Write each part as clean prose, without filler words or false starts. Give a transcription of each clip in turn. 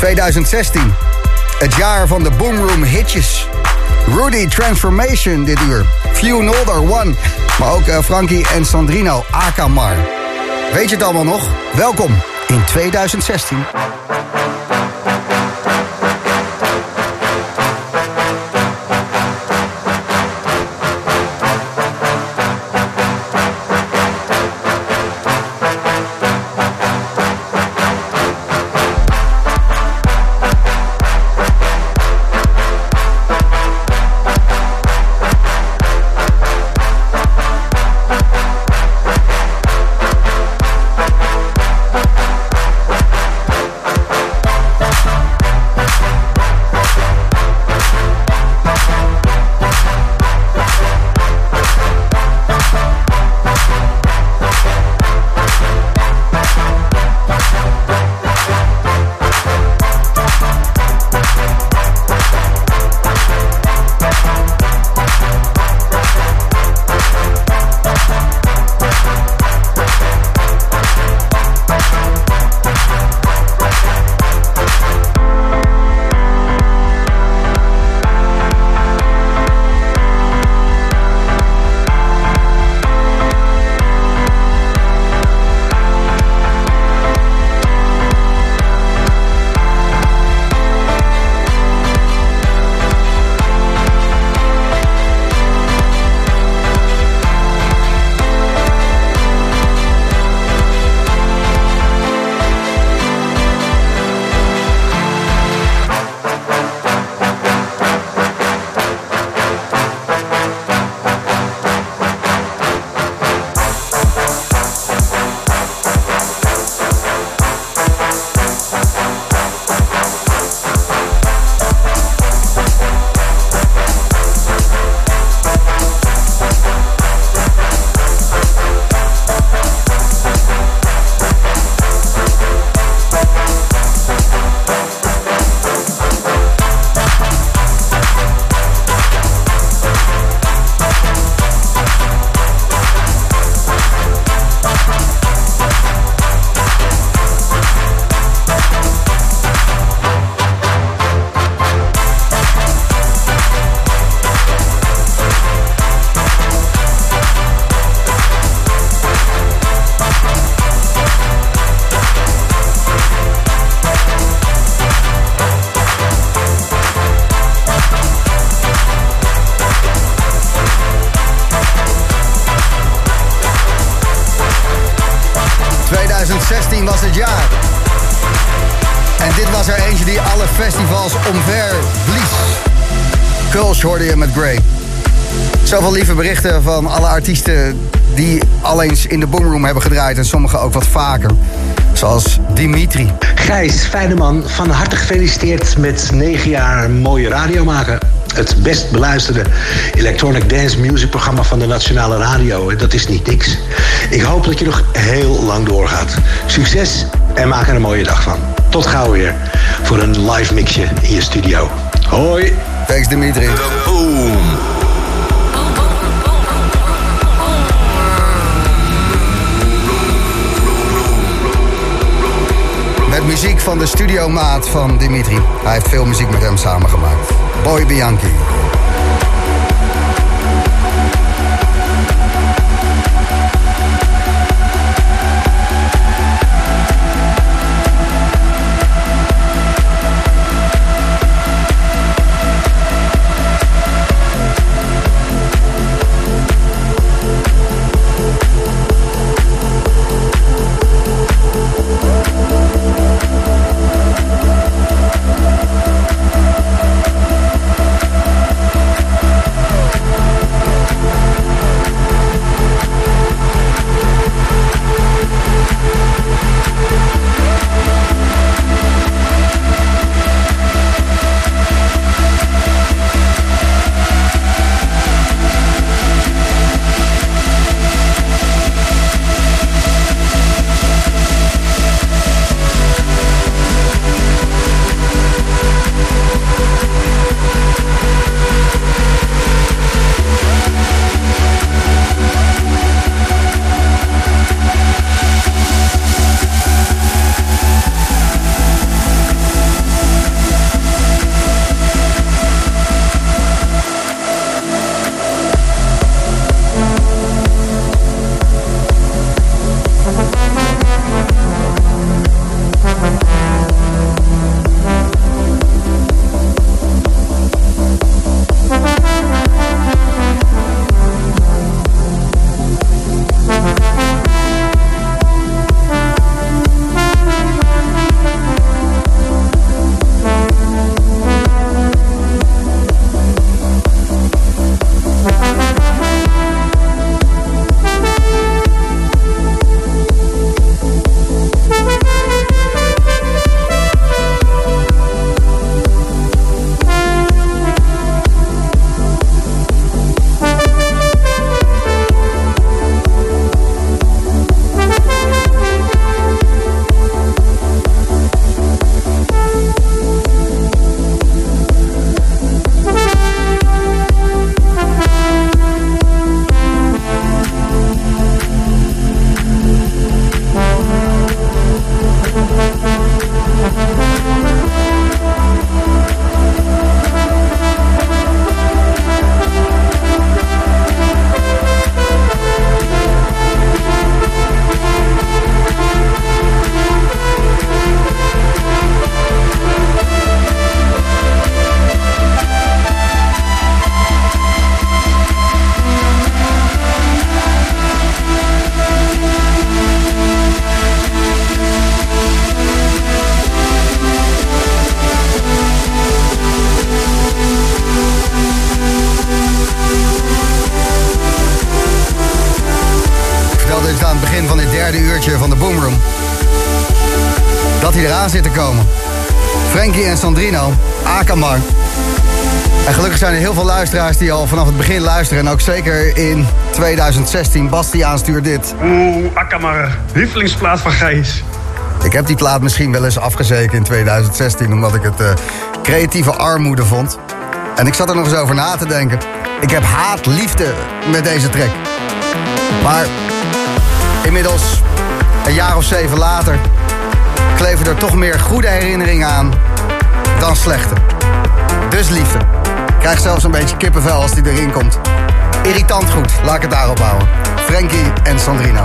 2016. Het jaar van de Boom Room hitjes. Rudy Transformation dit uur. Few Nolder One. Maar ook Frankie en Sandrino, Akamar. Weet je het allemaal nog? Welkom in 2016. Zoveel lieve berichten van alle artiesten die al eens in de Boom Room hebben gedraaid. En sommigen ook wat vaker. Zoals Dimitri. Gijs Fijneman, van harte gefeliciteerd met 9 jaar mooie radio maken. Het best beluisterde electronic dance music programma van de Nationale Radio. Dat is niet niks. Ik hoop dat je nog heel lang doorgaat. Succes en maak er een mooie dag van. Tot gauw weer voor een live mixje in je studio. Hoi. Thanks Dimitri. Boom. Muziek van de studiomaat van Dimitri. Hij heeft veel muziek met hem samengemaakt. Boy Bianchi. had hij eraan zitten komen. Frankie en Sandrino, Akamar. En gelukkig zijn er heel veel luisteraars die al vanaf het begin luisteren. En ook zeker in 2016. Bastiaan stuurt dit. Oeh, Akamar, lievelingsplaat van Gijs. Ik heb die plaat misschien wel eens afgezeken in 2016... omdat ik het creatieve armoede vond. En ik zat er nog eens over na te denken. Ik heb haat-liefde met deze track. Maar inmiddels, een jaar of 7 later... kleven er toch meer goede herinneringen aan dan slechte. Dus liefde. Krijg zelfs een beetje kippenvel als die erin komt. Irritant goed, laat ik het daarop houden. Frankie en Sandrino.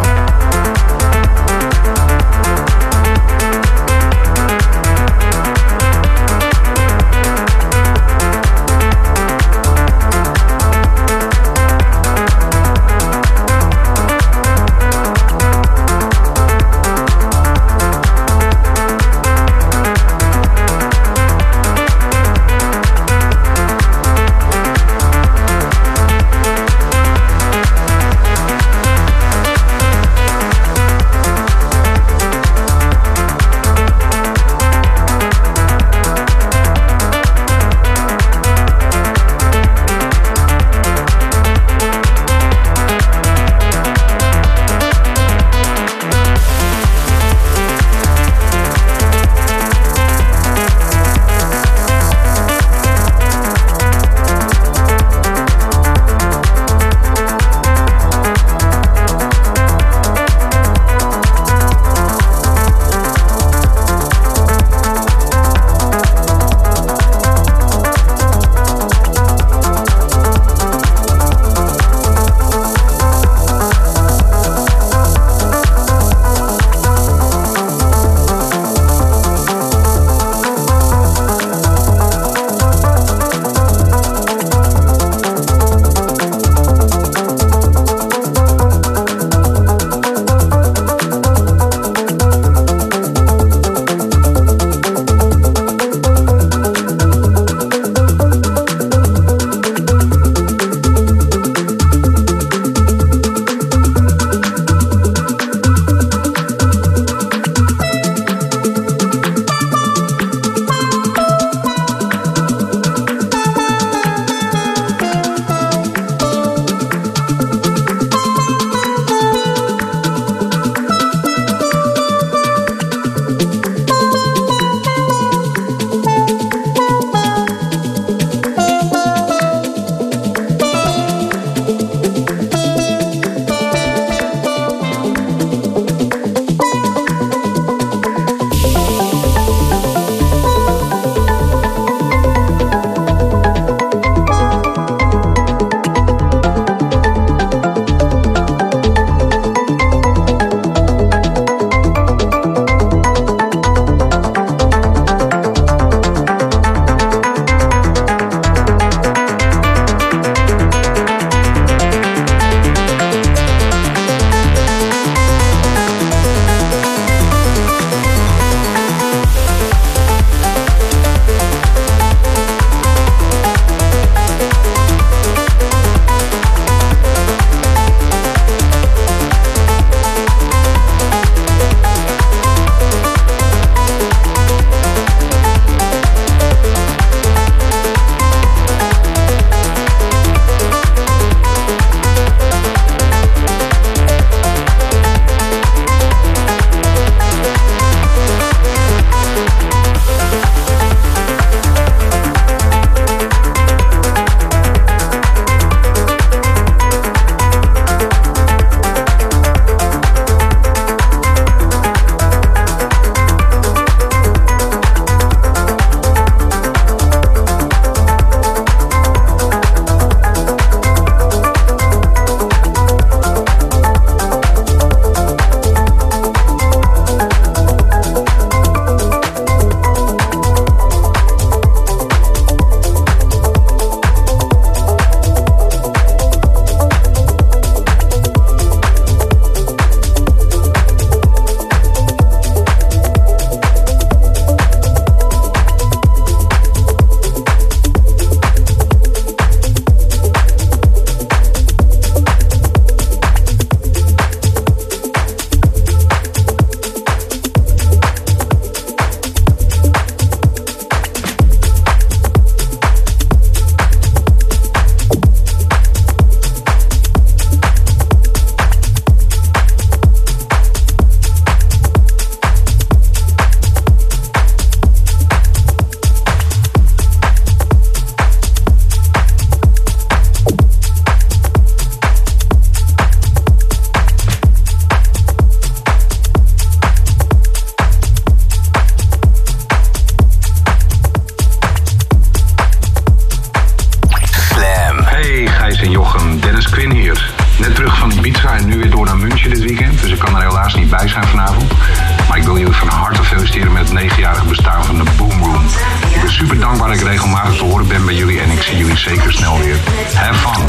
middag in de Boom Room. Ik ben super dankbaar dat ik regelmatig te horen ben bij jullie en ik zie jullie zeker snel weer. Have fun.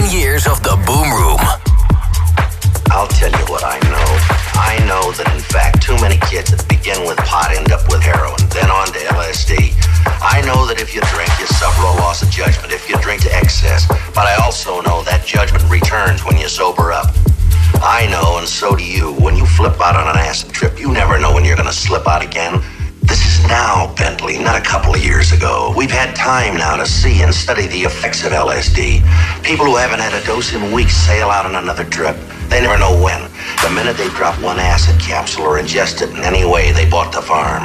9 years of the Boom Room. I'll tell you what I know. I know that in fact too many kids that begin with pot end up with heroin, then on to LSD. I know that if you drink, you suffer a loss of judgment if you drink to excess. But I also know that judgment returns when you sober up. I know, and so do you. When you flip out on an acid trip, you never know when you're gonna slip out again. This is now, Bentley, not a couple of years ago. We've had time now to see and study the effects of LSD. People who haven't had a dose in weeks sail out on another trip. They never know when. The minute they drop one acid capsule or ingest it in any way, they bought the farm.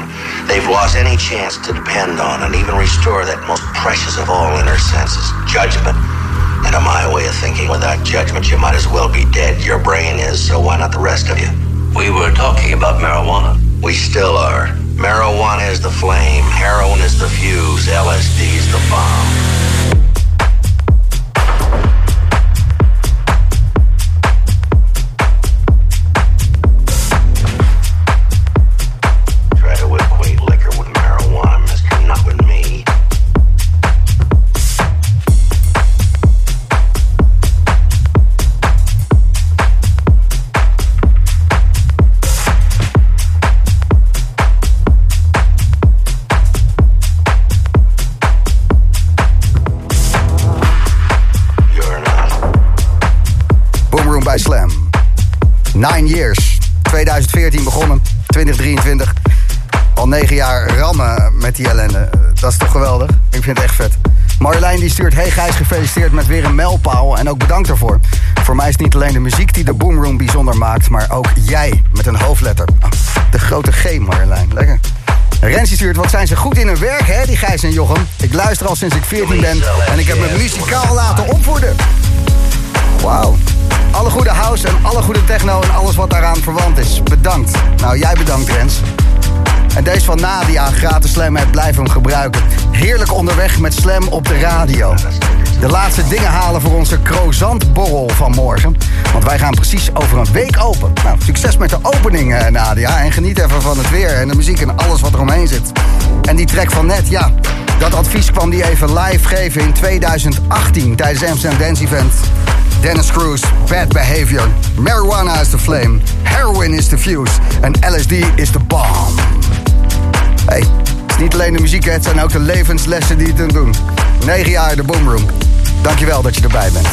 They've lost any chance to depend on and even restore that most precious of all inner senses, judgment. And to my way of thinking, without judgment, you might as well be dead. Your brain is, so why not the rest of you? We were talking about marijuana. We still are. Marijuana is the flame, heroin is the fuse, LSD is the bomb. Slam. 9 years. 2014 begonnen. 2023. Al 9 jaar rammen met die ellende. Dat is toch geweldig? Ik vind het echt vet. Marjolein die stuurt: hey Gijs, gefeliciteerd met weer een mijlpaal. En ook bedankt daarvoor. Voor mij is het niet alleen de muziek die de Boom Room bijzonder maakt, maar ook jij met een hoofdletter. Oh, de grote G, Marjolein. Lekker. Rensie stuurt: wat zijn ze goed in hun werk, hè, die Gijs en Jochem. Ik luister al sinds ik 14 ben en ik heb me muzikaal laten opvoeden. Wauw. Alle goede house en alle goede techno en alles wat daaraan verwant is. Bedankt. Nou, jij bedankt, Rens. En deze van Nadia, gratis slam, blijf hem gebruiken. Heerlijk onderweg met slam op de radio. De laatste dingen halen voor onze croissantborrel van morgen. Want wij gaan precies over een week open. Nou, succes met de opening, Nadia. En geniet even van het weer en de muziek en alles wat er omheen zit. En die track van net, ja, dat advies kwam die even live geven in 2018 tijdens het Amsterdam Dance Event. Dennis Cruz, Bad Behavior. Marijuana is the flame, heroin is the fuse en LSD is the bomb. Hey, het is niet alleen de muziek, het zijn ook de levenslessen die het doen. 9 jaar de Boom Room. Dankjewel dat je erbij bent.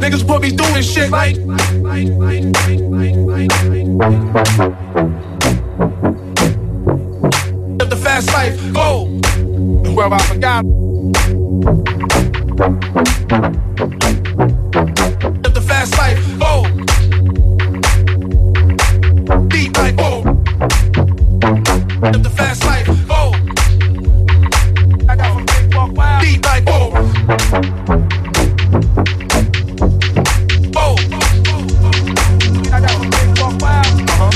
Niggas put me doing shit like. Live the fast life, go. Where I forgot. Live the fast life, go. Deep like, oh. Live the fast life, go. I got from Big Walk Wild. Deep like, oh.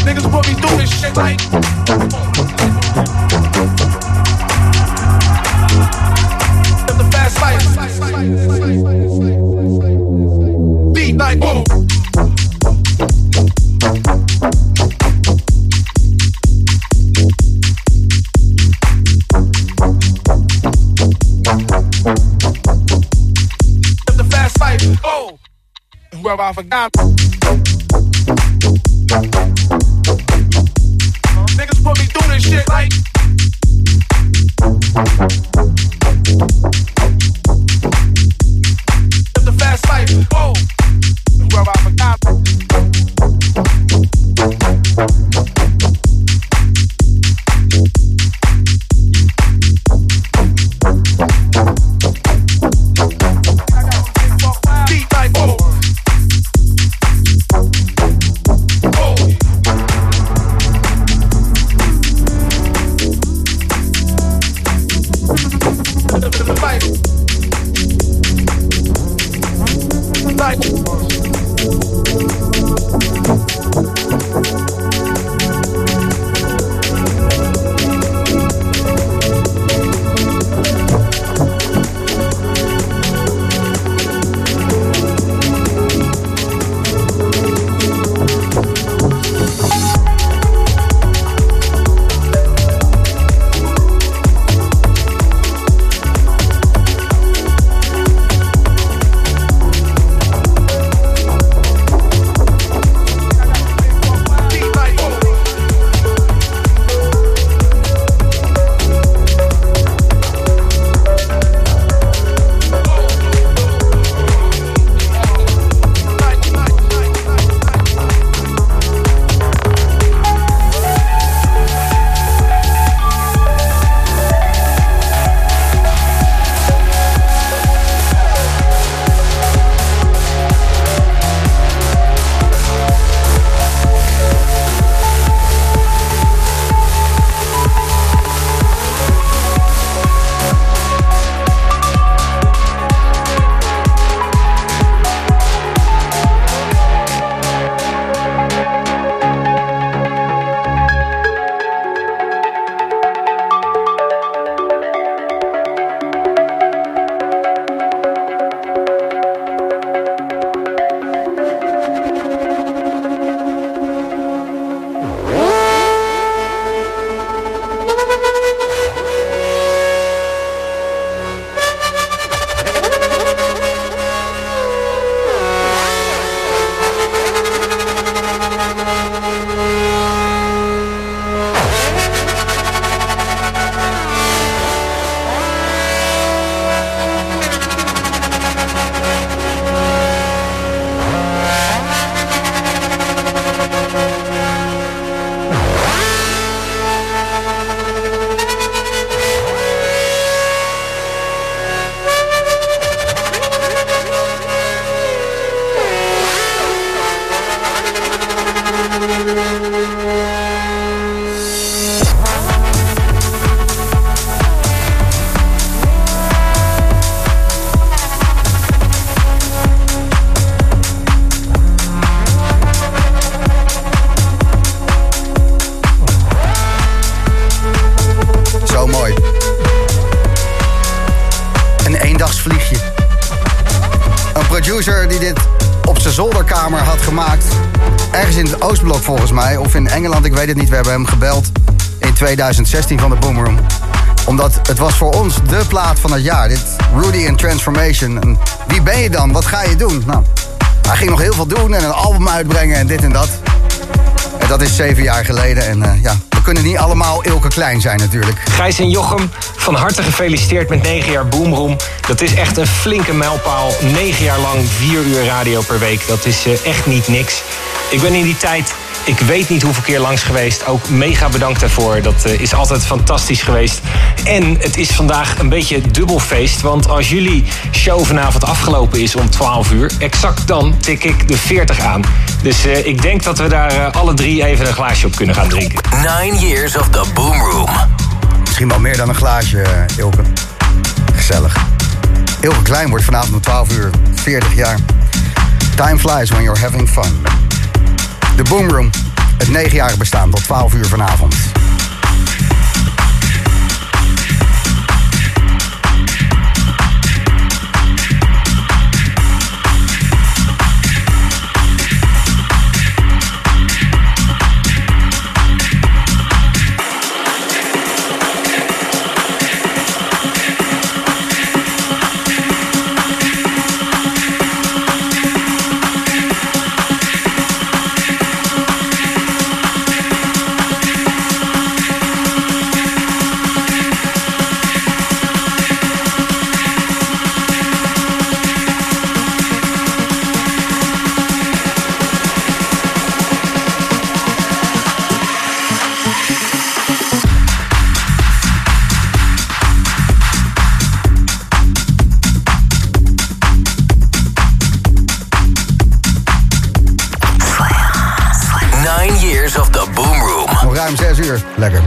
Niggas put me through this shit like. Live the fast life. Deep like, oh. Live the fast life, oh. Whoever I forgot. Niggas put me through this shit like. Live the fast life, oh. Where I forgot. Engeland, ik weet het niet, we hebben hem gebeld in 2016 van de Boom Room. Omdat het was voor ons de plaat van het jaar. Dit Rudy en Transformation. En wie ben je dan? Wat ga je doen? Nou, hij ging nog heel veel doen en een album uitbrengen en dit en dat. En dat is 7 jaar geleden en ja, we kunnen niet allemaal Ilke Klein zijn natuurlijk. Gijs en Jochem, van harte gefeliciteerd met 9 jaar Boom Room. Dat is echt een flinke mijlpaal. 9 jaar lang, 4 uur radio per week. Dat is echt niet niks. Ik ben in die tijd, ik weet niet hoeveel keer langs geweest. Ook mega bedankt daarvoor. Dat is altijd fantastisch geweest. En het is vandaag een beetje dubbel feest. Want als jullie show vanavond afgelopen is om 12 uur... exact dan tik ik de 40 aan. Dus ik denk dat we daar alle drie even een glaasje op kunnen gaan drinken. 9 years of the Boom Room. Misschien wel meer dan een glaasje, Ilke. Gezellig. Ilke Klein wordt vanavond om 12 uur. 40 jaar. Time flies when you're having fun. De Boom Room, het 9-jarig bestaan tot 12 uur vanavond. Lekker.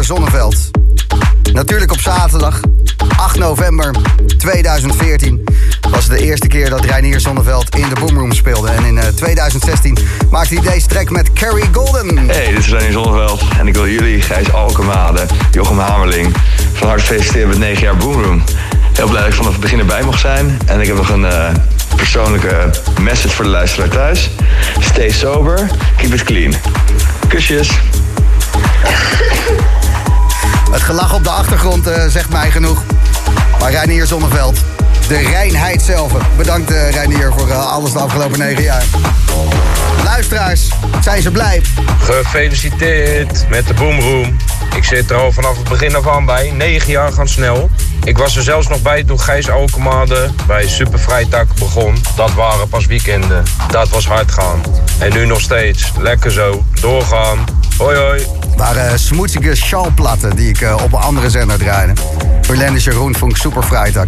Zonneveld. Natuurlijk op zaterdag, 8 november 2014... was het de eerste keer dat Reinier Zonneveld in de Boom Room speelde. En in 2016 maakte hij deze track met Carrie Golden. Hey, dit is Reinier Zonneveld en ik wil jullie, Gijs Alkemade, Jochem Hamerling, van harte feliciteren met 9 jaar Boom Room. Heel blij dat ik vanaf het begin erbij mocht zijn. En ik heb nog een persoonlijke message voor de luisteraar thuis. Stay sober, keep it clean. Kusjes. Het gelach op de achtergrond zegt mij genoeg. Maar Reinier Zonneveld, de reinheid zelf. Bedankt Reinier voor alles de afgelopen 9 jaar. Luisteraars, zijn ze blij? Gefeliciteerd met de Boom Room. Ik zit er al vanaf het begin af aan bij. 9 jaar gaan snel. Ik was er zelfs nog bij toen Gijs Alkemade bij Supervrijdag begon. Dat waren pas weekenden. Dat was hard gaan. En nu nog steeds. Lekker zo. Doorgaan. Hoi hoi. Waren smoetsige schallplatten die ik op een andere zender draaide. Hollandische Rundfunk Supervrijdag.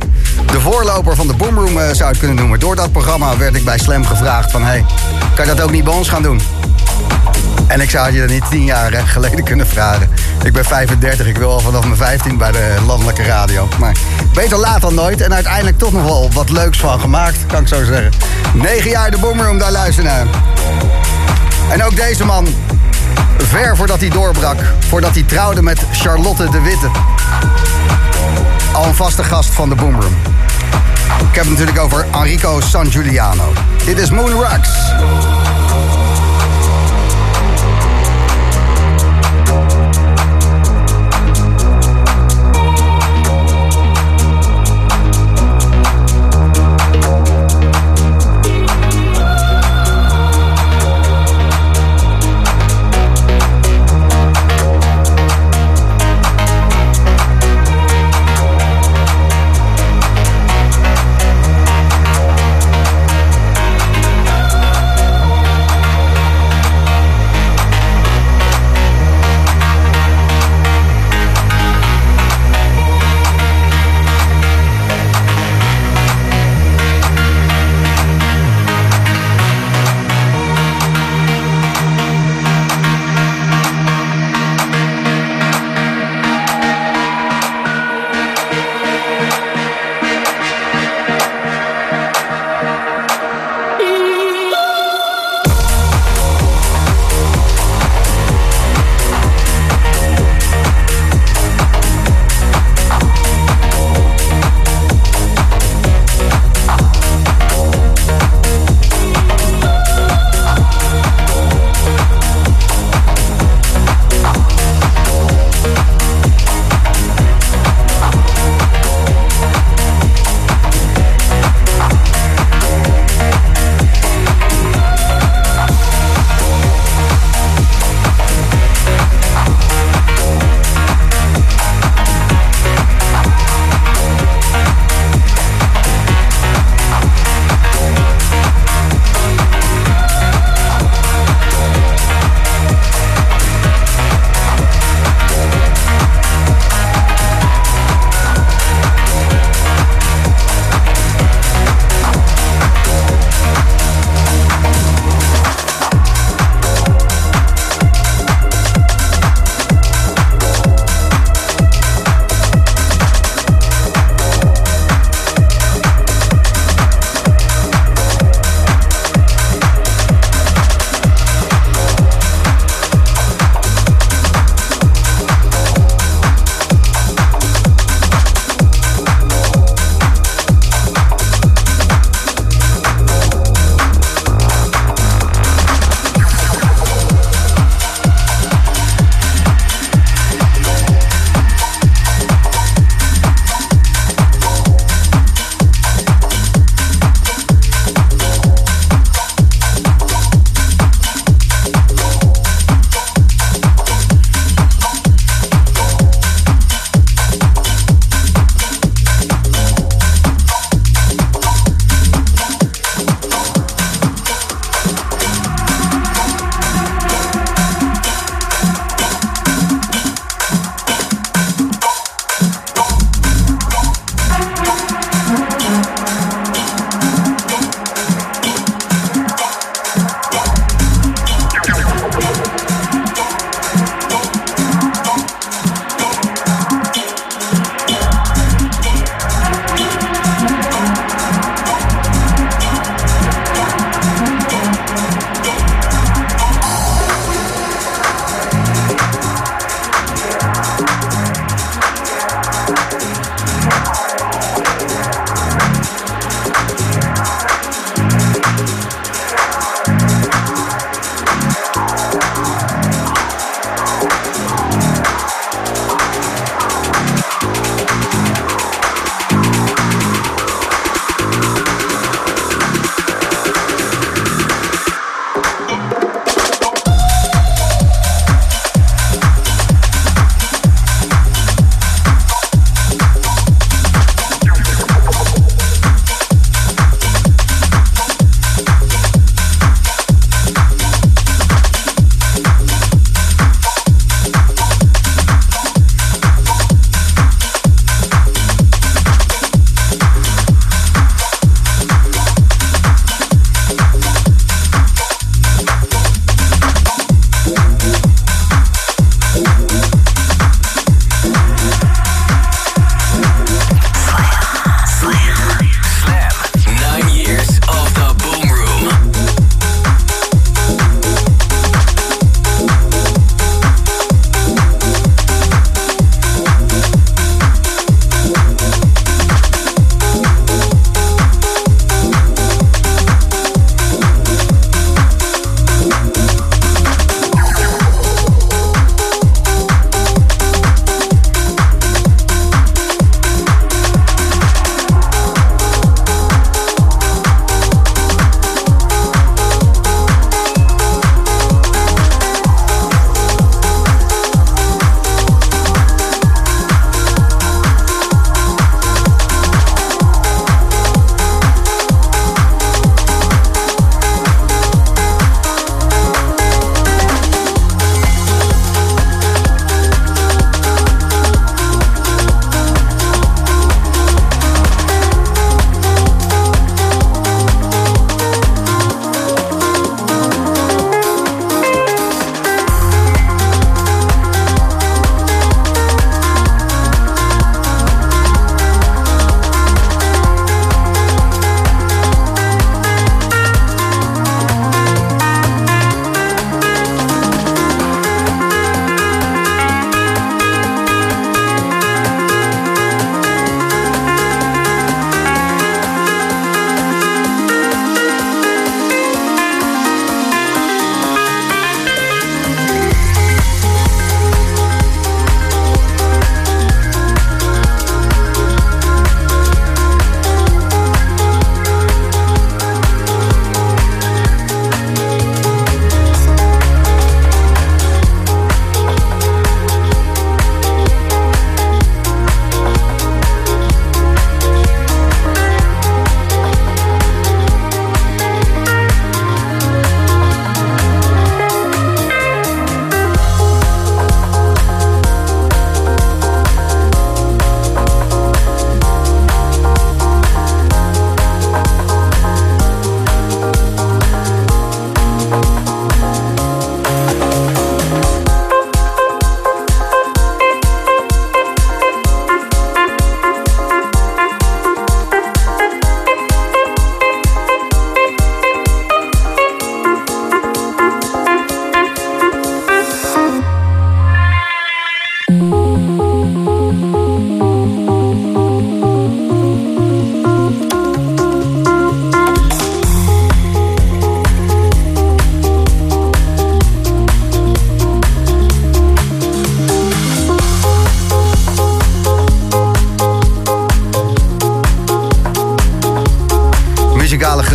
De voorloper van de Boom Room zou je het kunnen noemen. Door dat programma werd ik bij Slam gevraagd van... hey, kan je dat ook niet bij ons gaan doen? En ik zou je dat niet 10 jaar geleden kunnen vragen. Ik ben 35, ik wil al vanaf mijn 15 bij de landelijke radio. Maar beter laat dan nooit en uiteindelijk toch nog wel wat leuks van gemaakt, kan ik zo zeggen. 9 jaar de Boom Room, daar luister naar. En ook deze man... ver voordat hij doorbrak, voordat hij trouwde met Charlotte de Witte. Al een vaste gast van de Boom Room. Ik heb het natuurlijk over Enrico Sangiuliano. Dit is Moon Rocks.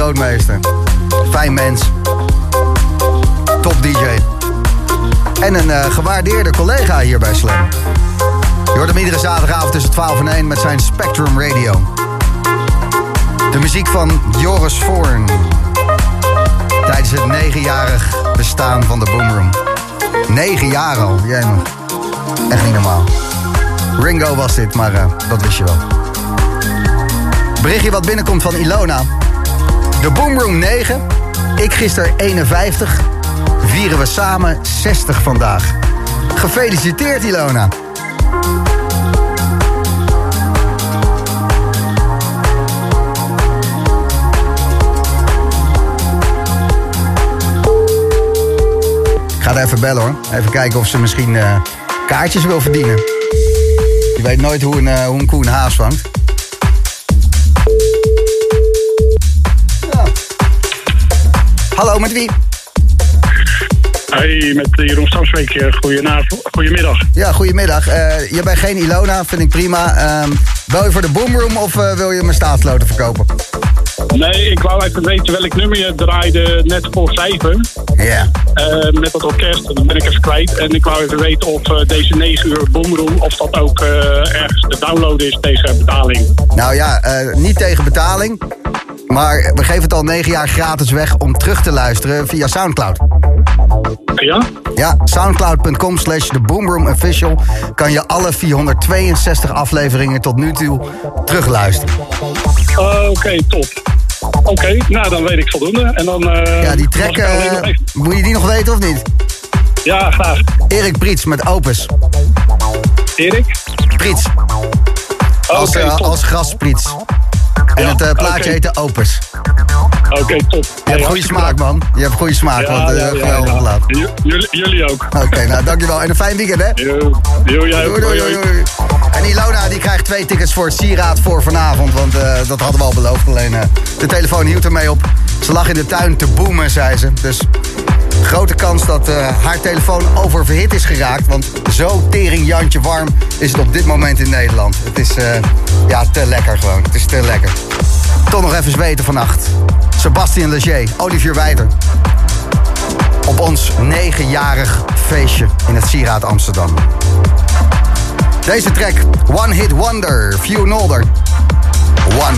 grootmeester. Fijn mens. Top DJ. En een gewaardeerde collega hier bij Slam. Je hoort hem iedere zaterdagavond tussen 12 en 1 met zijn Spectrum Radio. De muziek van Joris Voorn. Tijdens het 9-jarig bestaan van de Boom Room. 9 jaar al, jij man. Echt niet normaal. Ringo was dit, maar dat wist je wel. Berichtje wat binnenkomt van Ilona. De Boom Room 9. Ik gisteren 51. Vieren we samen 60 vandaag. Gefeliciteerd Ilona. Ik ga er even bellen hoor. Even kijken of ze misschien kaartjes wil verdienen. Je weet nooit hoe een koe een haas vangt. Ja. Hallo, met wie? Hey, met Jeroen Samspreek. Goedemiddag. Ja, goedemiddag. Je bent geen Ilona, vind ik prima. Wil je voor de Boom Room of wil je mijn staatsloten verkopen? Nee, ik wou even weten welk nummer je draaide net voor 5. Ja. Met dat orkest, dat ben ik even kwijt. En ik wou even weten of deze 9 uur Boom Room, of dat ook ergens te downloaden is tegen betaling. Nou ja, niet tegen betaling. Maar we geven het al 9 jaar gratis weg om terug te luisteren via Soundcloud. Ja? Ja, soundcloud.com/theboomroomofficial kan je alle 462 afleveringen tot nu toe terugluisteren. Oké, top. Oké, nou dan weet ik voldoende. En dan, ja, die track, moet je die nog weten of niet? Ja, graag. Eric Prydz met Opus. Erik? Prydz. Als Gasprits. En ja, het plaatje heette Opus. Oké, top. Je hebt goede smaak, man. Je hebt goede smaak, want geweldig laat. Jullie ook. Oké, nou dankjewel. En een fijn weekend, hè? Doei. En Ilona die krijgt 2 tickets voor het Sieraad voor vanavond. Want dat hadden we al beloofd. Alleen de telefoon hield ermee op. Ze lag in de tuin te boemen, zei ze. Dus grote kans dat haar telefoon oververhit is geraakt. Want zo tering Jantje warm is het op dit moment in Nederland. Het is te lekker gewoon. Het is te lekker. Toch nog even zweten vannacht. Sebastian Léger, Olivier Weiter. Op ons 9-jarig feestje in het Sieraad Amsterdam. Deze track, One Hit Wonder, Few Nolder One.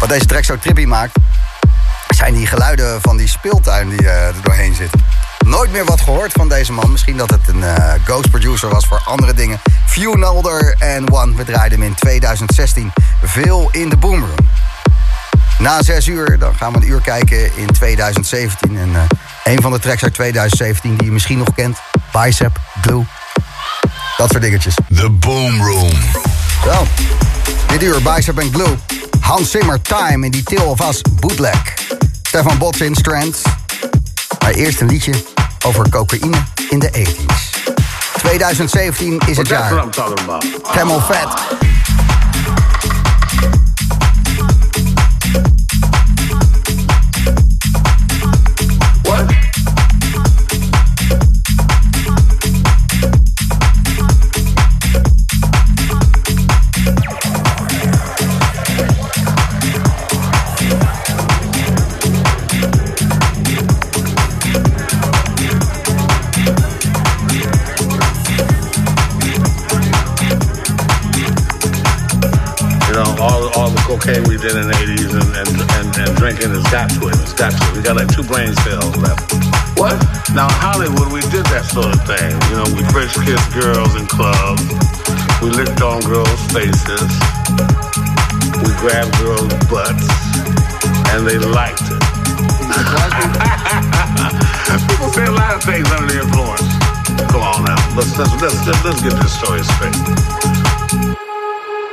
Wat deze track zo trippy maakt, zijn die geluiden van die speeltuin die er doorheen zitten. Nooit meer wat gehoord van deze man. Misschien dat het een ghost producer was voor andere dingen. Few Nolder One. We draaiden hem in 2016 veel in de Boom Room. Na 6 uur, dan gaan we een uur kijken in 2017. En een van de tracks uit 2017 die je misschien nog kent. Bicep, Blue. Dat soort dingetjes. The Boom Room. Zo, dit uur Bicep en Blue. Hans Zimmer, Time in die Tale of Us bootleg. Stefan Bodzin, Strands. Maar eerst een liedje over cocaïne in de 80's. 2017 is het jaar. Camel Fat. Okay, we did in the 80s and drinking has got to it. It's got to it. We got like 2 brain cells left. What? Now in Hollywood, we did that sort of thing. You know, we French kissed girls in clubs. We licked on girls' faces. We grabbed girls' butts. And they liked it. People say a lot of things under the influence. Come on now. Let's get this story straight.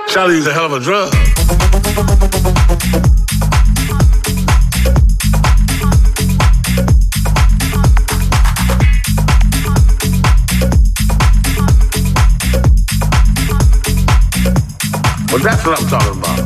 Charlie's a hell of a drug. Well, that's what I'm talking about.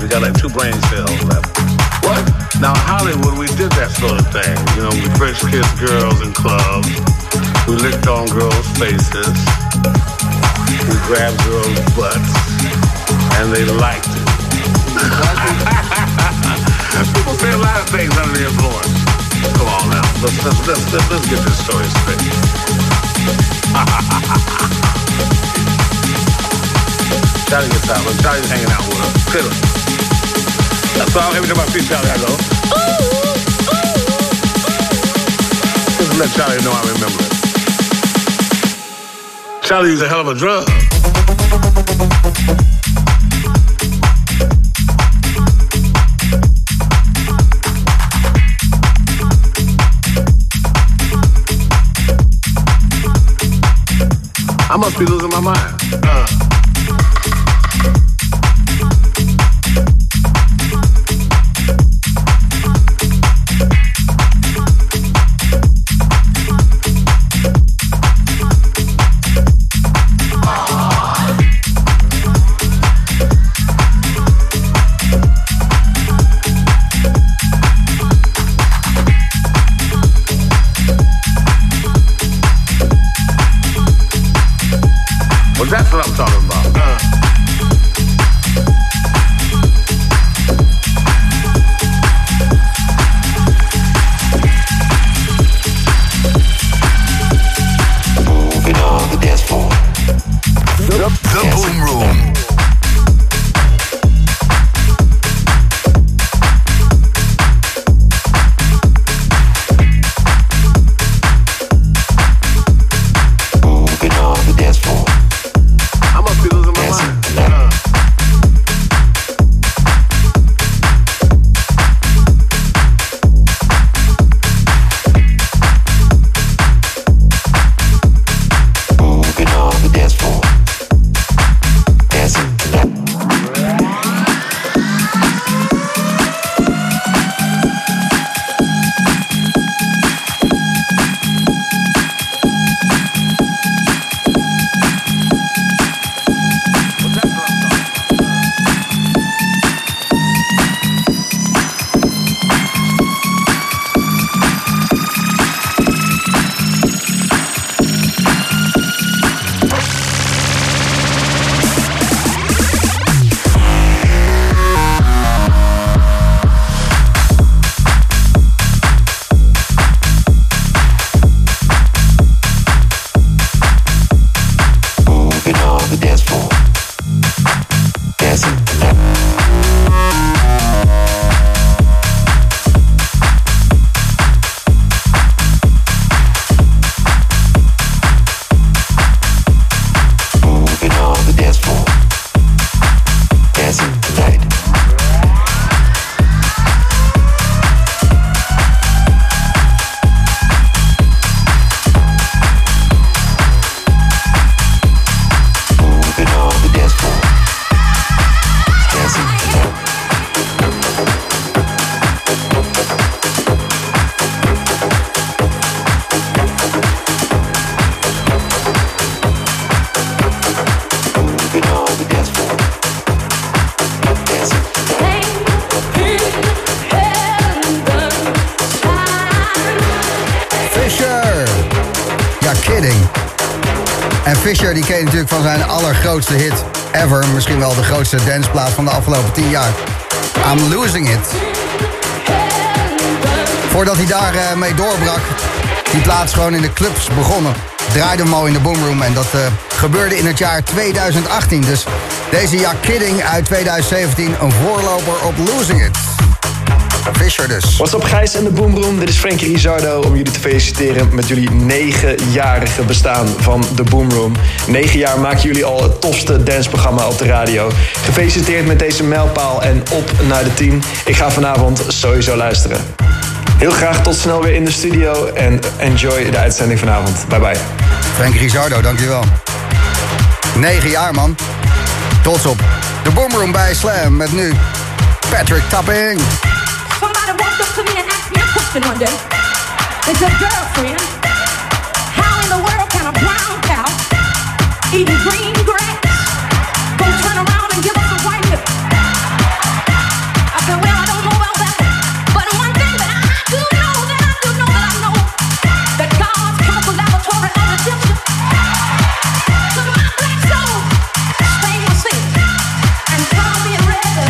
We got like 2 brain cells left. What? Now in Hollywood, we did that sort of thing. You know, we French kissed girls in clubs. We licked on girls' faces. We grabbed girls' butts. And they liked it. People say a lot of things under the influence. Come on now. Let's get this story straight. Charlie gets out, but Charlie's hanging out with us. Clearly. That's all. Every time I see Charlie, I go, ooh, ooh, ooh. Just to let Charlie know I remember it. Charlie's a hell of a drug. I must be losing my mind. Yes. Kidding. En Fisher, die ken je natuurlijk van zijn allergrootste hit ever. Misschien wel de grootste danceplaat van de afgelopen 10 jaar. I'm Losing It. Voordat hij daar mee doorbrak, die plaats gewoon in de clubs begonnen. Draaide hem al in de Boom Room en dat gebeurde in het jaar 2018. Dus deze Jack Kidding uit 2017, een voorloper op Losing It. Fisher dus. What's up Gijs en de Boom Room, dit is Franky Rizardo om jullie te feliciteren met jullie 9-jarige bestaan van de Boom Room. 9 jaar maken jullie al het tofste danceprogramma op de radio. Gefeliciteerd met deze mijlpaal en op naar de 10. Ik ga vanavond sowieso luisteren. Heel graag tot snel weer in de studio en enjoy de uitzending vanavond. Bye bye. Franky Rizardo, dankjewel. 9 jaar man. Trots op. De Boom Room bij Slam met nu Patrick Tapping. Somebody walked up to me and asked me a question one day. They said, girlfriend, how in the world can a brown cow eat green grass go turn around and give us a white milk? I said, well, I don't know about that, but one thing that I do know, that I do know, that I know, that God's chemical laboratory of redemption took my black soul, stained my sins, and called me red,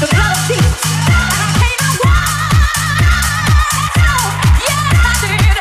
the blood of Jesus. And I came out, wow, that's no, yes I did.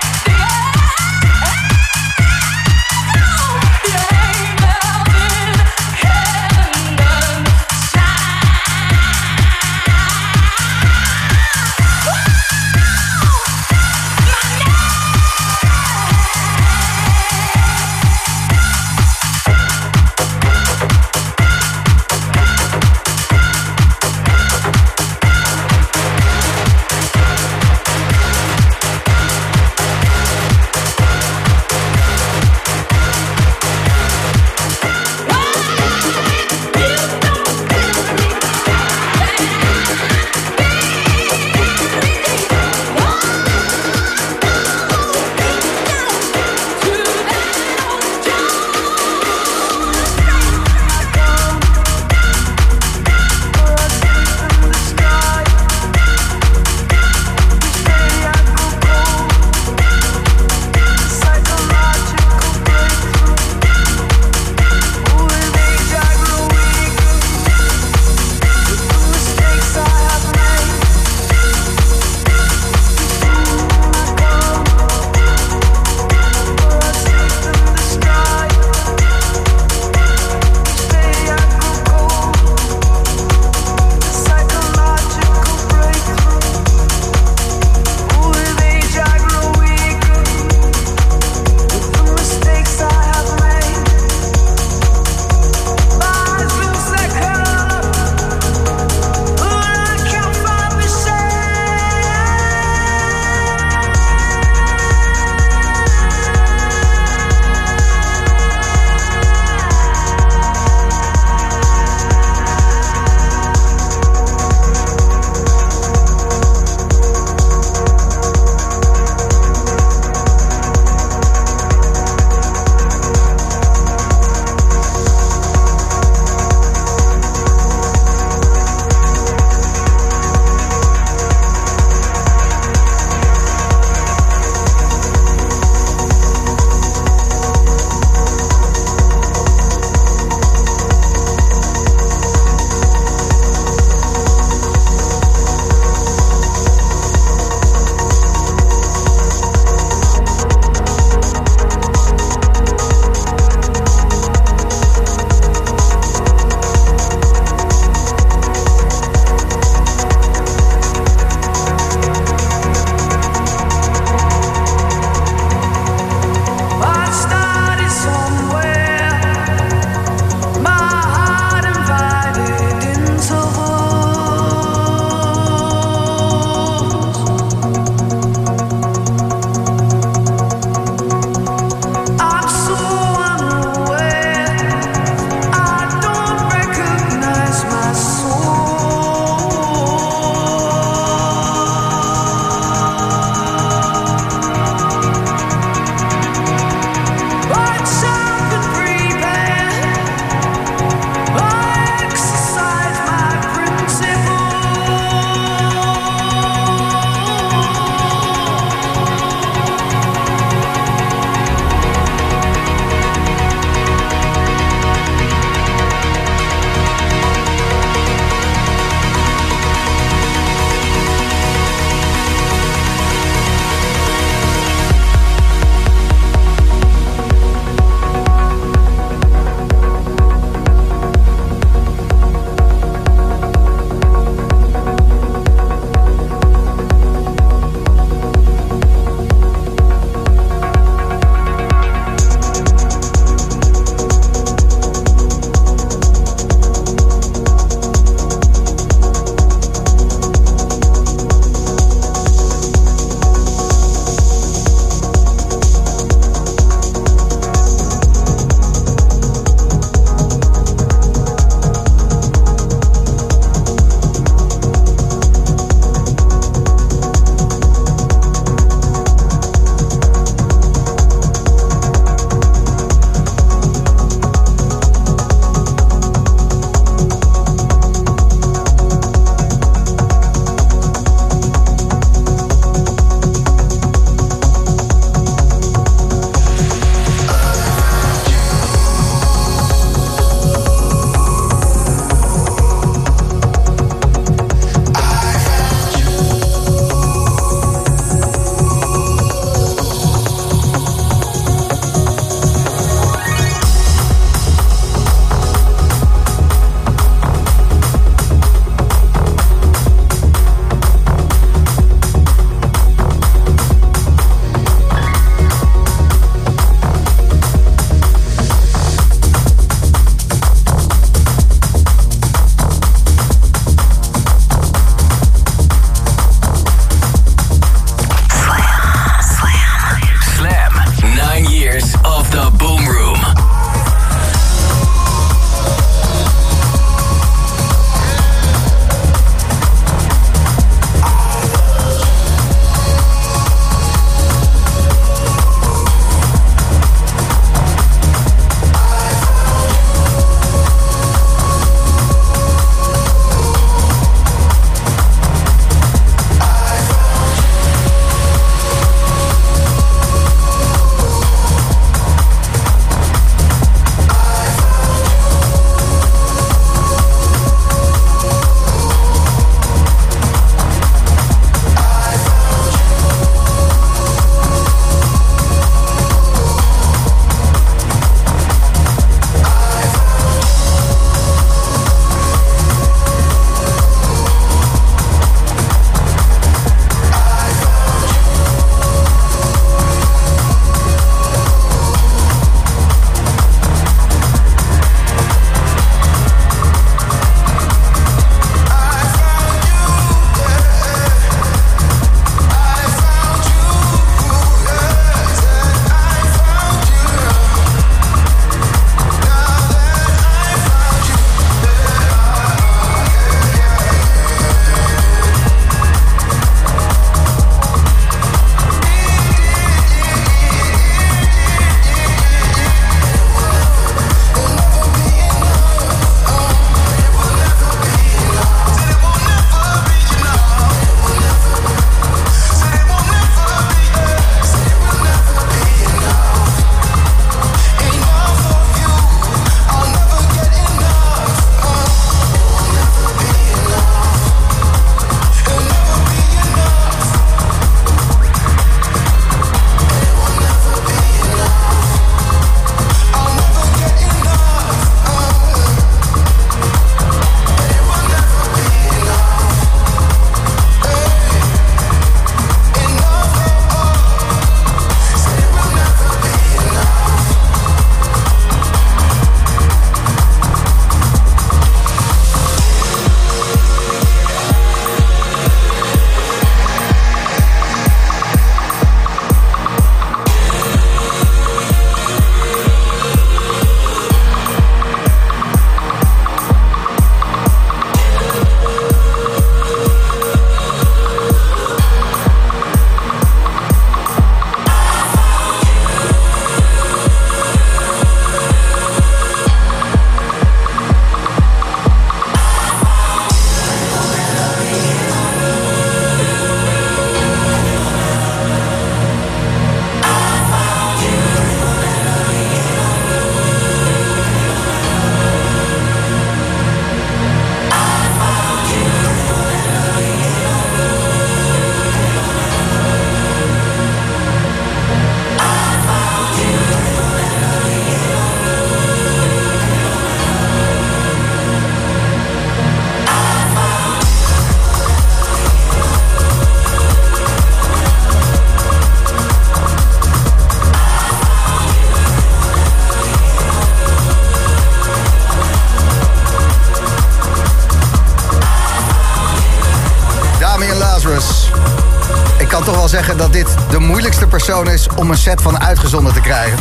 zeggen dat dit de moeilijkste persoon is om een set van uitgezonden te krijgen.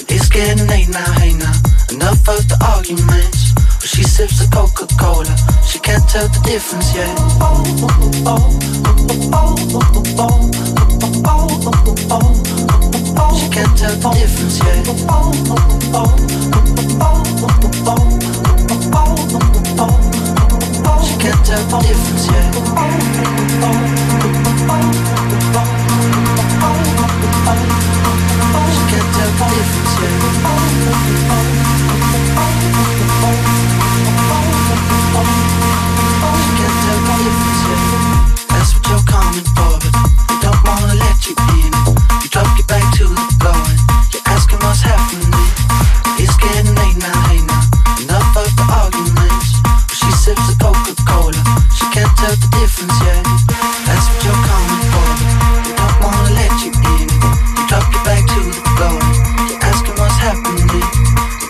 It is getting late now, hey now, enough of the arguments. But she sips the Coca-Cola, she can't tell the difference yet. Oh, oh, oh, oh, oh, oh, oh, she can't tell the difference yet. Oh, oh, oh, oh, she can't tell the difference yet. Oh, oh, she can't tell the difference yet. That's what you're coming for, but they don't wanna let you in. You drop your back to the floor and you're asking what's happening. It's getting late now, hey now, enough of the arguments. But she sips the Coca-Cola, she can't tell the difference yet. That's what you're coming for, but they don't wanna let you in. You drop your back to the floor and you're asking what's happening.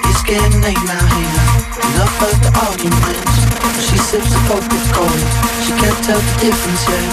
It's getting late now, hey now, enough of the arguments. She sips the Coca-Cola, she can't tell the difference yet.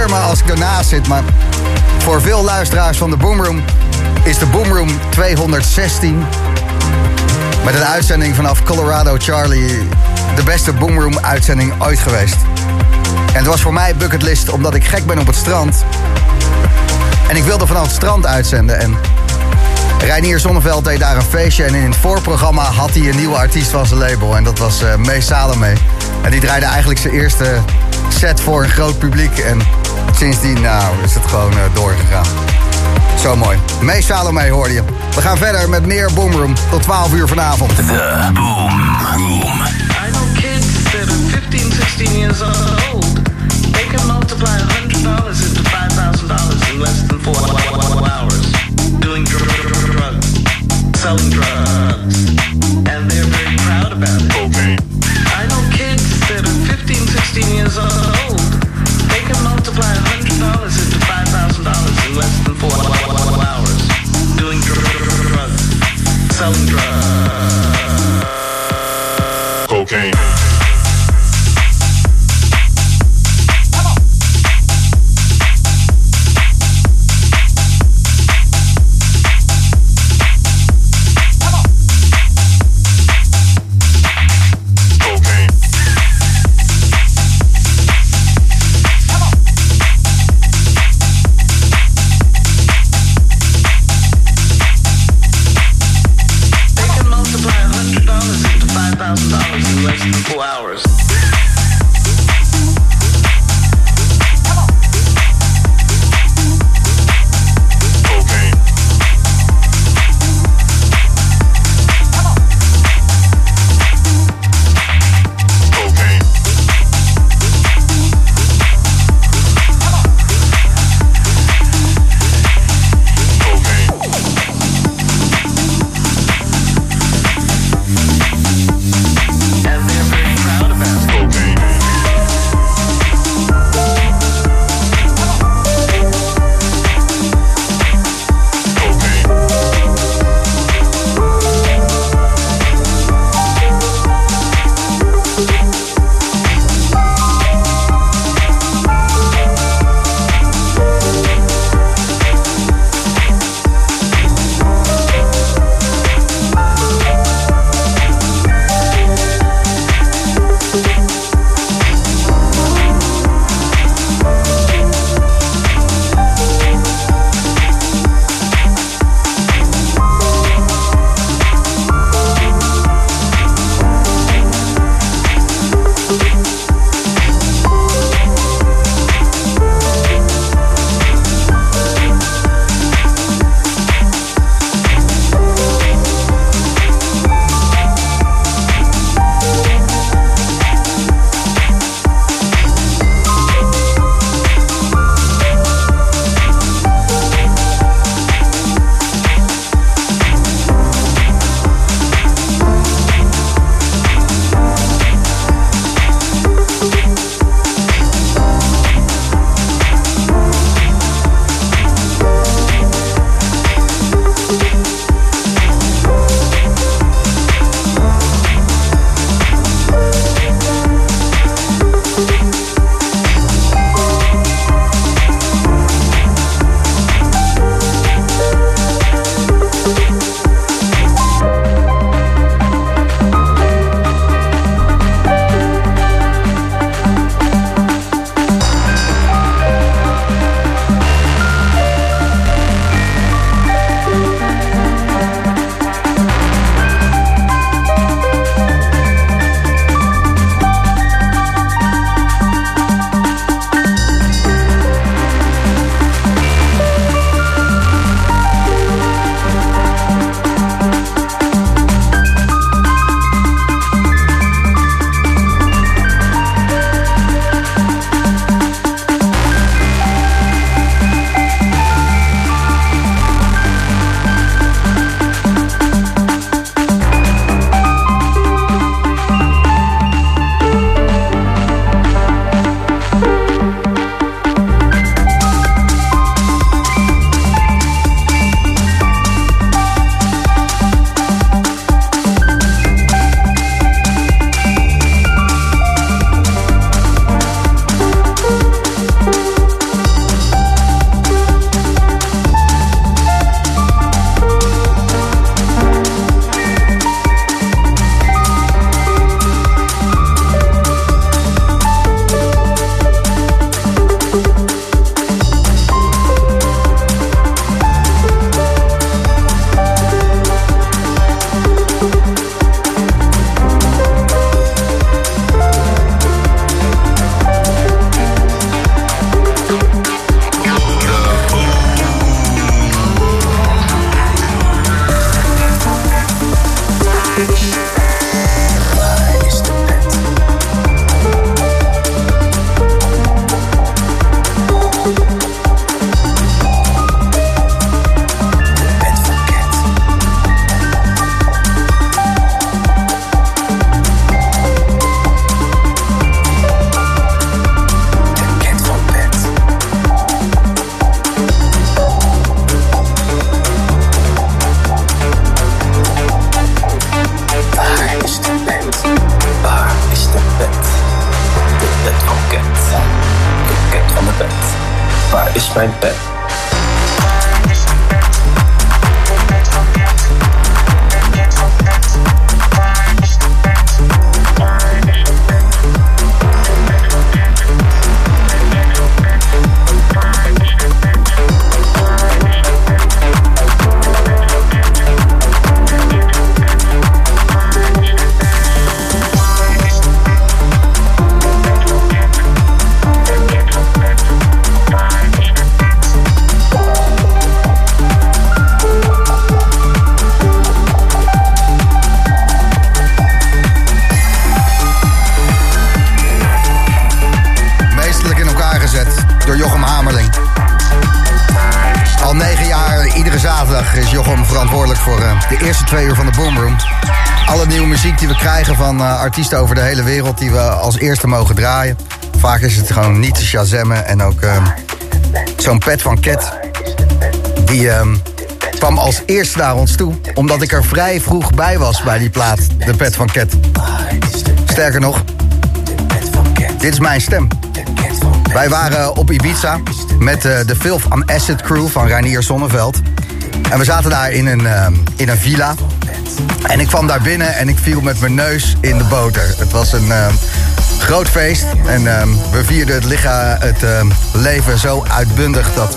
irma als ik ernaast zit. Maar voor veel luisteraars van de Boom Room is de Boom Room 216. Met een uitzending vanaf Colorado Charlie. De beste Boom Room uitzending ooit geweest. En het was voor mij bucketlist omdat ik gek ben op het strand. En ik wilde vanaf het strand uitzenden. En Reinier Zonneveld deed daar een feestje. En in het voorprogramma had hij een nieuwe artiest van zijn label. En dat was Mees Salem. En die draaide eigenlijk zijn eerste set voor een groot publiek. En sindsdien is het gewoon doorgegaan. Zo mooi. Mees Salem hoorde je. We gaan verder met meer Boom Room tot 12 uur vanavond. The Boom Room. I know kids that are 15, 16 years old. They can multiply $100 into $5,000 in less than 4 hours. Doing drugs. Selling drugs. And they're very proud about it. Okay. I know kids that are 15, 16 years old. They can multiply $100 into $5,000 in less than 4 hours. Doing drugs. Selling drugs. Cocaine. Okay. Wow. mijn pet. Van artiesten over de hele wereld die we als eerste mogen draaien. Vaak is het gewoon niet te shazammen. En ook zo'n pet van Cat, die kwam als eerste naar ons toe, omdat ik er vrij vroeg bij was bij die plaat, de pet van Cat. Sterker nog, dit is mijn stem. Wij waren op Ibiza met de Filth on Acid crew van Reinier Zonneveld. En we zaten daar in een villa. En ik kwam daar binnen en ik viel met mijn neus in de boter. Het was een groot feest en we vierden het leven zo uitbundig dat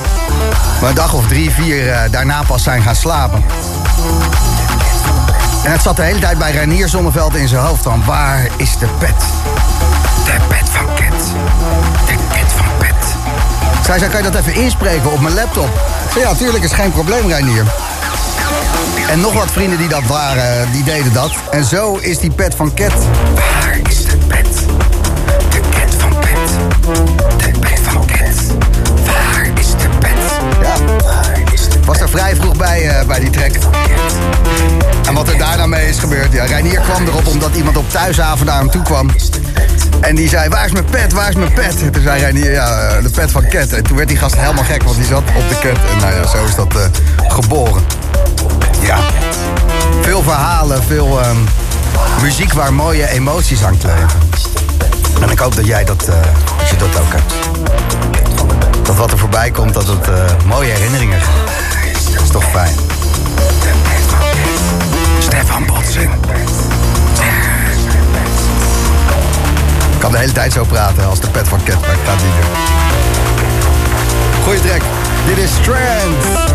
we een dag of 3, 4 daarna pas zijn gaan slapen. En het zat de hele tijd bij Reinier Zonneveld in zijn hoofd van: waar is de pet? De pet van Cat. De pet van Pet. Zij zei: kan je dat even inspreken op mijn laptop? Ja, natuurlijk, is geen probleem, Reinier. En nog wat vrienden die dat waren, die deden dat. En zo is die pet van Cat. Waar is de pet? De pet van Pet. De pet van Cat. Waar is de pet? Ja, was er vrij vroeg bij die track. En wat er daarna mee is gebeurd. Ja, Reinier kwam erop omdat iemand op thuishaven naar hem toe kwam. En die zei: waar is mijn pet? Waar is mijn pet? En toen zei Reinier: ja, de pet van Cat. En toen werd die gast helemaal gek, want die zat op de cat. En nou ja, zo is dat geboren. Ja, veel verhalen, veel muziek waar mooie emoties aan kleven. En ik hoop dat jij dat je dat ook hebt. Dat wat er voorbij komt, dat het mooie herinneringen geeft. Dat is toch fijn. Stefan Bodzin. Ik kan de hele tijd zo praten als de pet van Cat, maar ik ga het niet doen. Goeie track. Dit is Strands.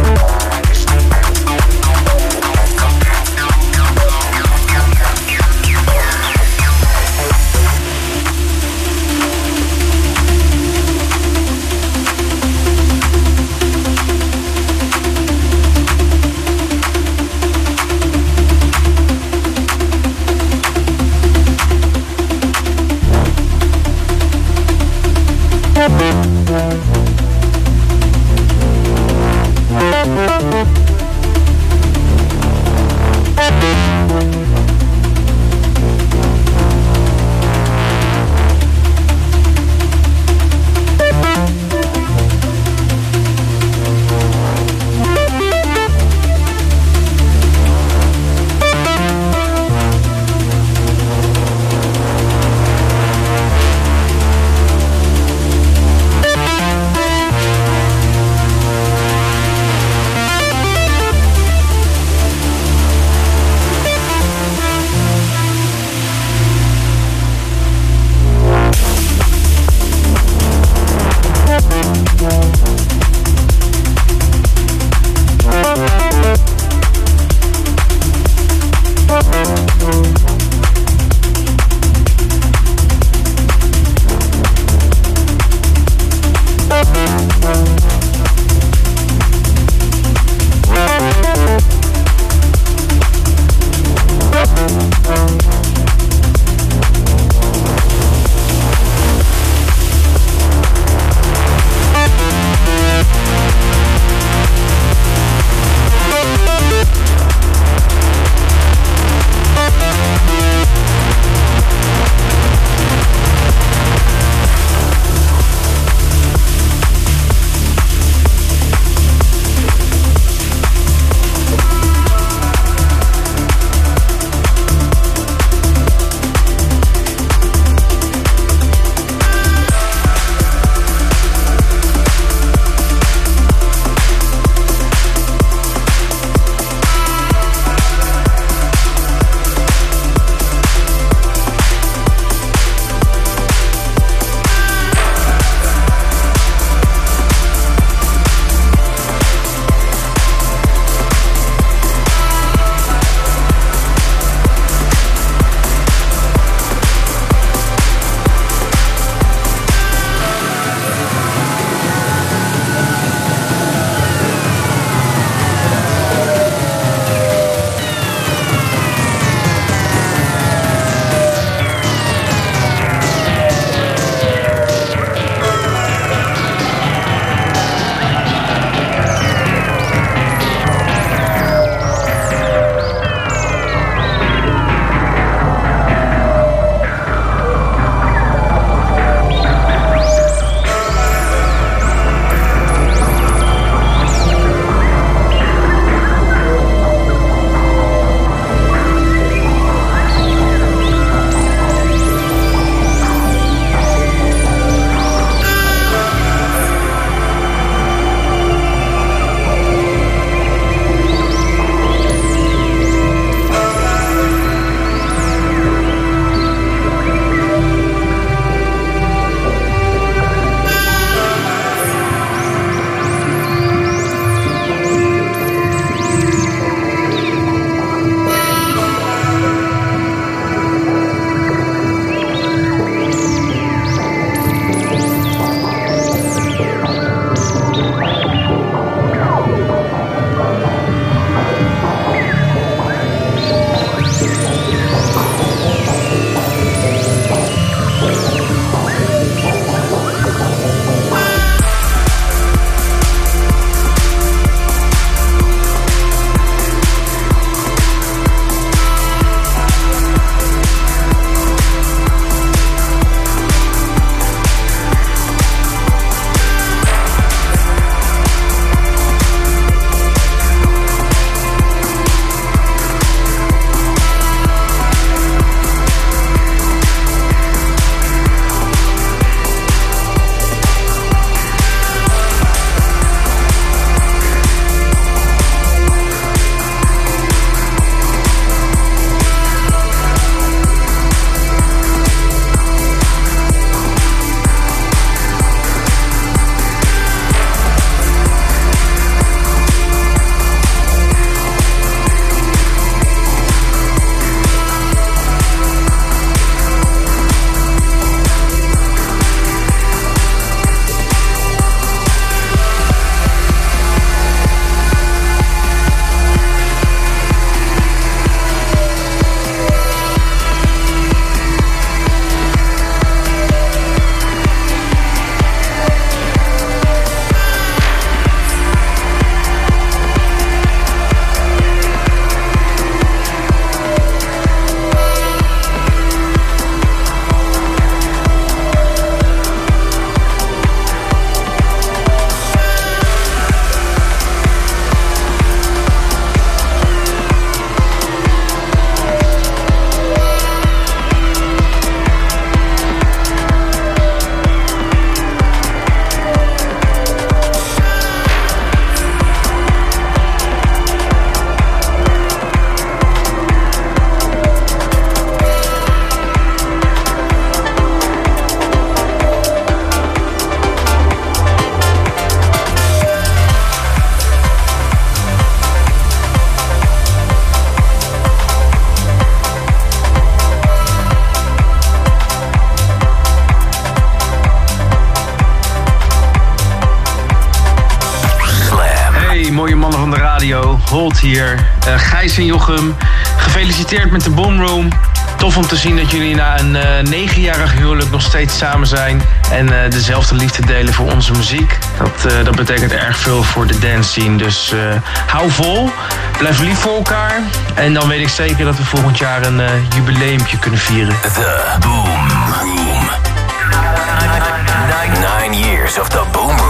Holt hier. Gijs en Jochem, gefeliciteerd met de Boom Room. Tof om te zien dat jullie na een 9-jarig huwelijk nog steeds samen zijn en dezelfde liefde delen voor onze muziek. Dat betekent erg veel voor de dance scene, dus hou vol, blijf lief voor elkaar en dan weet ik zeker dat we volgend jaar een jubileumpje kunnen vieren. The Boom Room. 9 years of The Boom Room.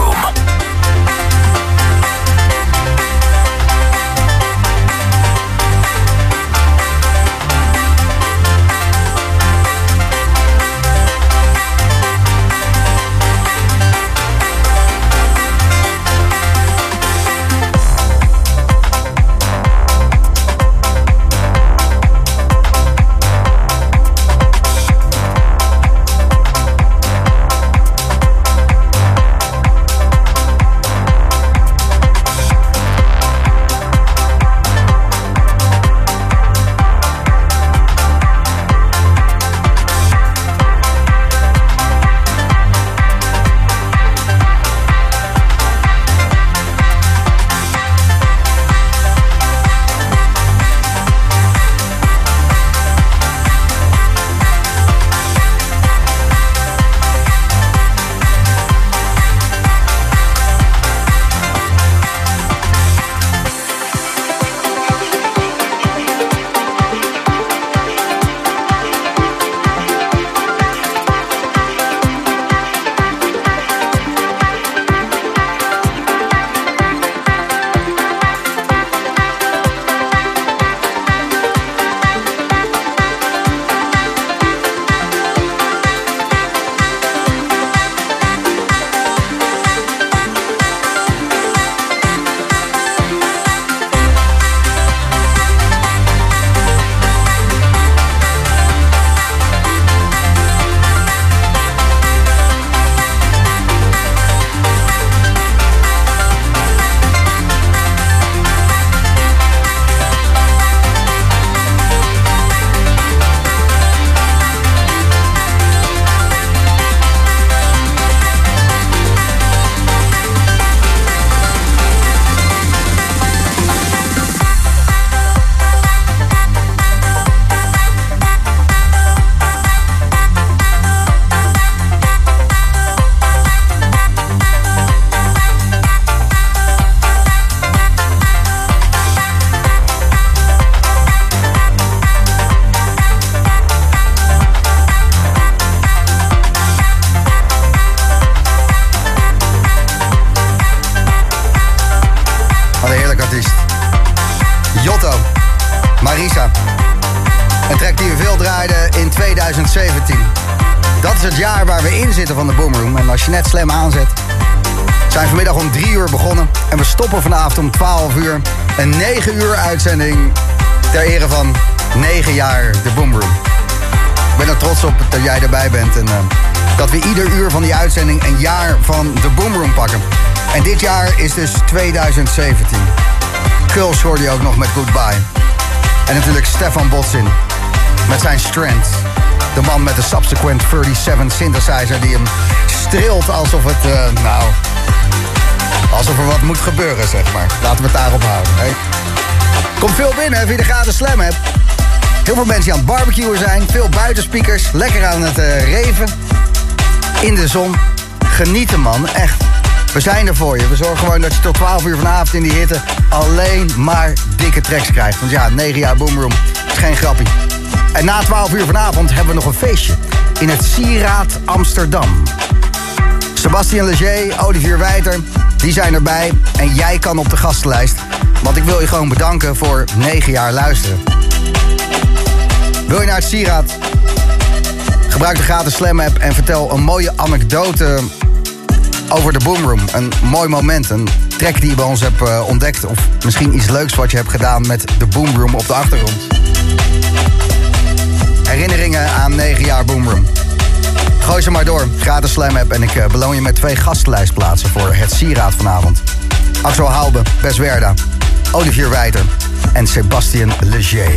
Om 12 uur een 9 uur uitzending ter ere van 9 jaar de Boom Room. Ik ben er trots op dat jij erbij bent en dat we ieder uur van die uitzending een jaar van de Boom Room pakken. En dit jaar is dus 2017. Kulls hoorde je ook nog met Goodbye. En natuurlijk Stefan Bodzin met zijn Strands. De man met de Subsequent 37 synthesizer die hem streelt alsof het... Alsof er wat moet gebeuren, zeg maar. Laten we het daarop houden. Hè? Komt veel binnen via de gratis slam app. Heel veel mensen die aan het barbecuen zijn. Veel buitenspeakers. Lekker aan het reven. In de zon. Genieten, man. Echt. We zijn er voor je. We zorgen gewoon dat je tot 12 uur vanavond in die hitte alleen maar dikke tracks krijgt. Want ja, 9 jaar Boom Room is geen grappie. En na 12 uur vanavond hebben we nog een feestje. In het Sieraad Amsterdam. Sebastian Léger, Olivier Weiter... Die zijn erbij en jij kan op de gastenlijst. Want ik wil je gewoon bedanken voor 9 jaar luisteren. Wil je naar het Sieraad? Gebruik de gratis Slam app en vertel een mooie anekdote over de Boom Room. Een mooi moment, een track die je bij ons hebt ontdekt. Of misschien iets leuks wat je hebt gedaan met de Boom Room op de achtergrond. Herinneringen aan 9 jaar Boom Room. Gooi ze maar door, gratis Slam app en ik beloon je met 2 gastenlijstplaatsen voor het Sieraad vanavond. Axel Halbe, Beswerda, Olivier Weiter en Sebastian Léger.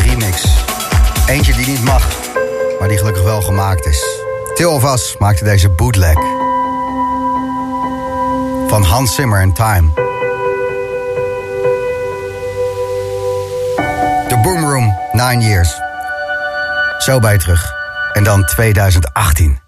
remix. Eentje die niet mag, maar die gelukkig wel gemaakt is. Tale Of Us maakte deze bootleg. Van Hans Zimmer en Time. The Boom Room, 9 Years. Zo bij je terug. En dan 2018.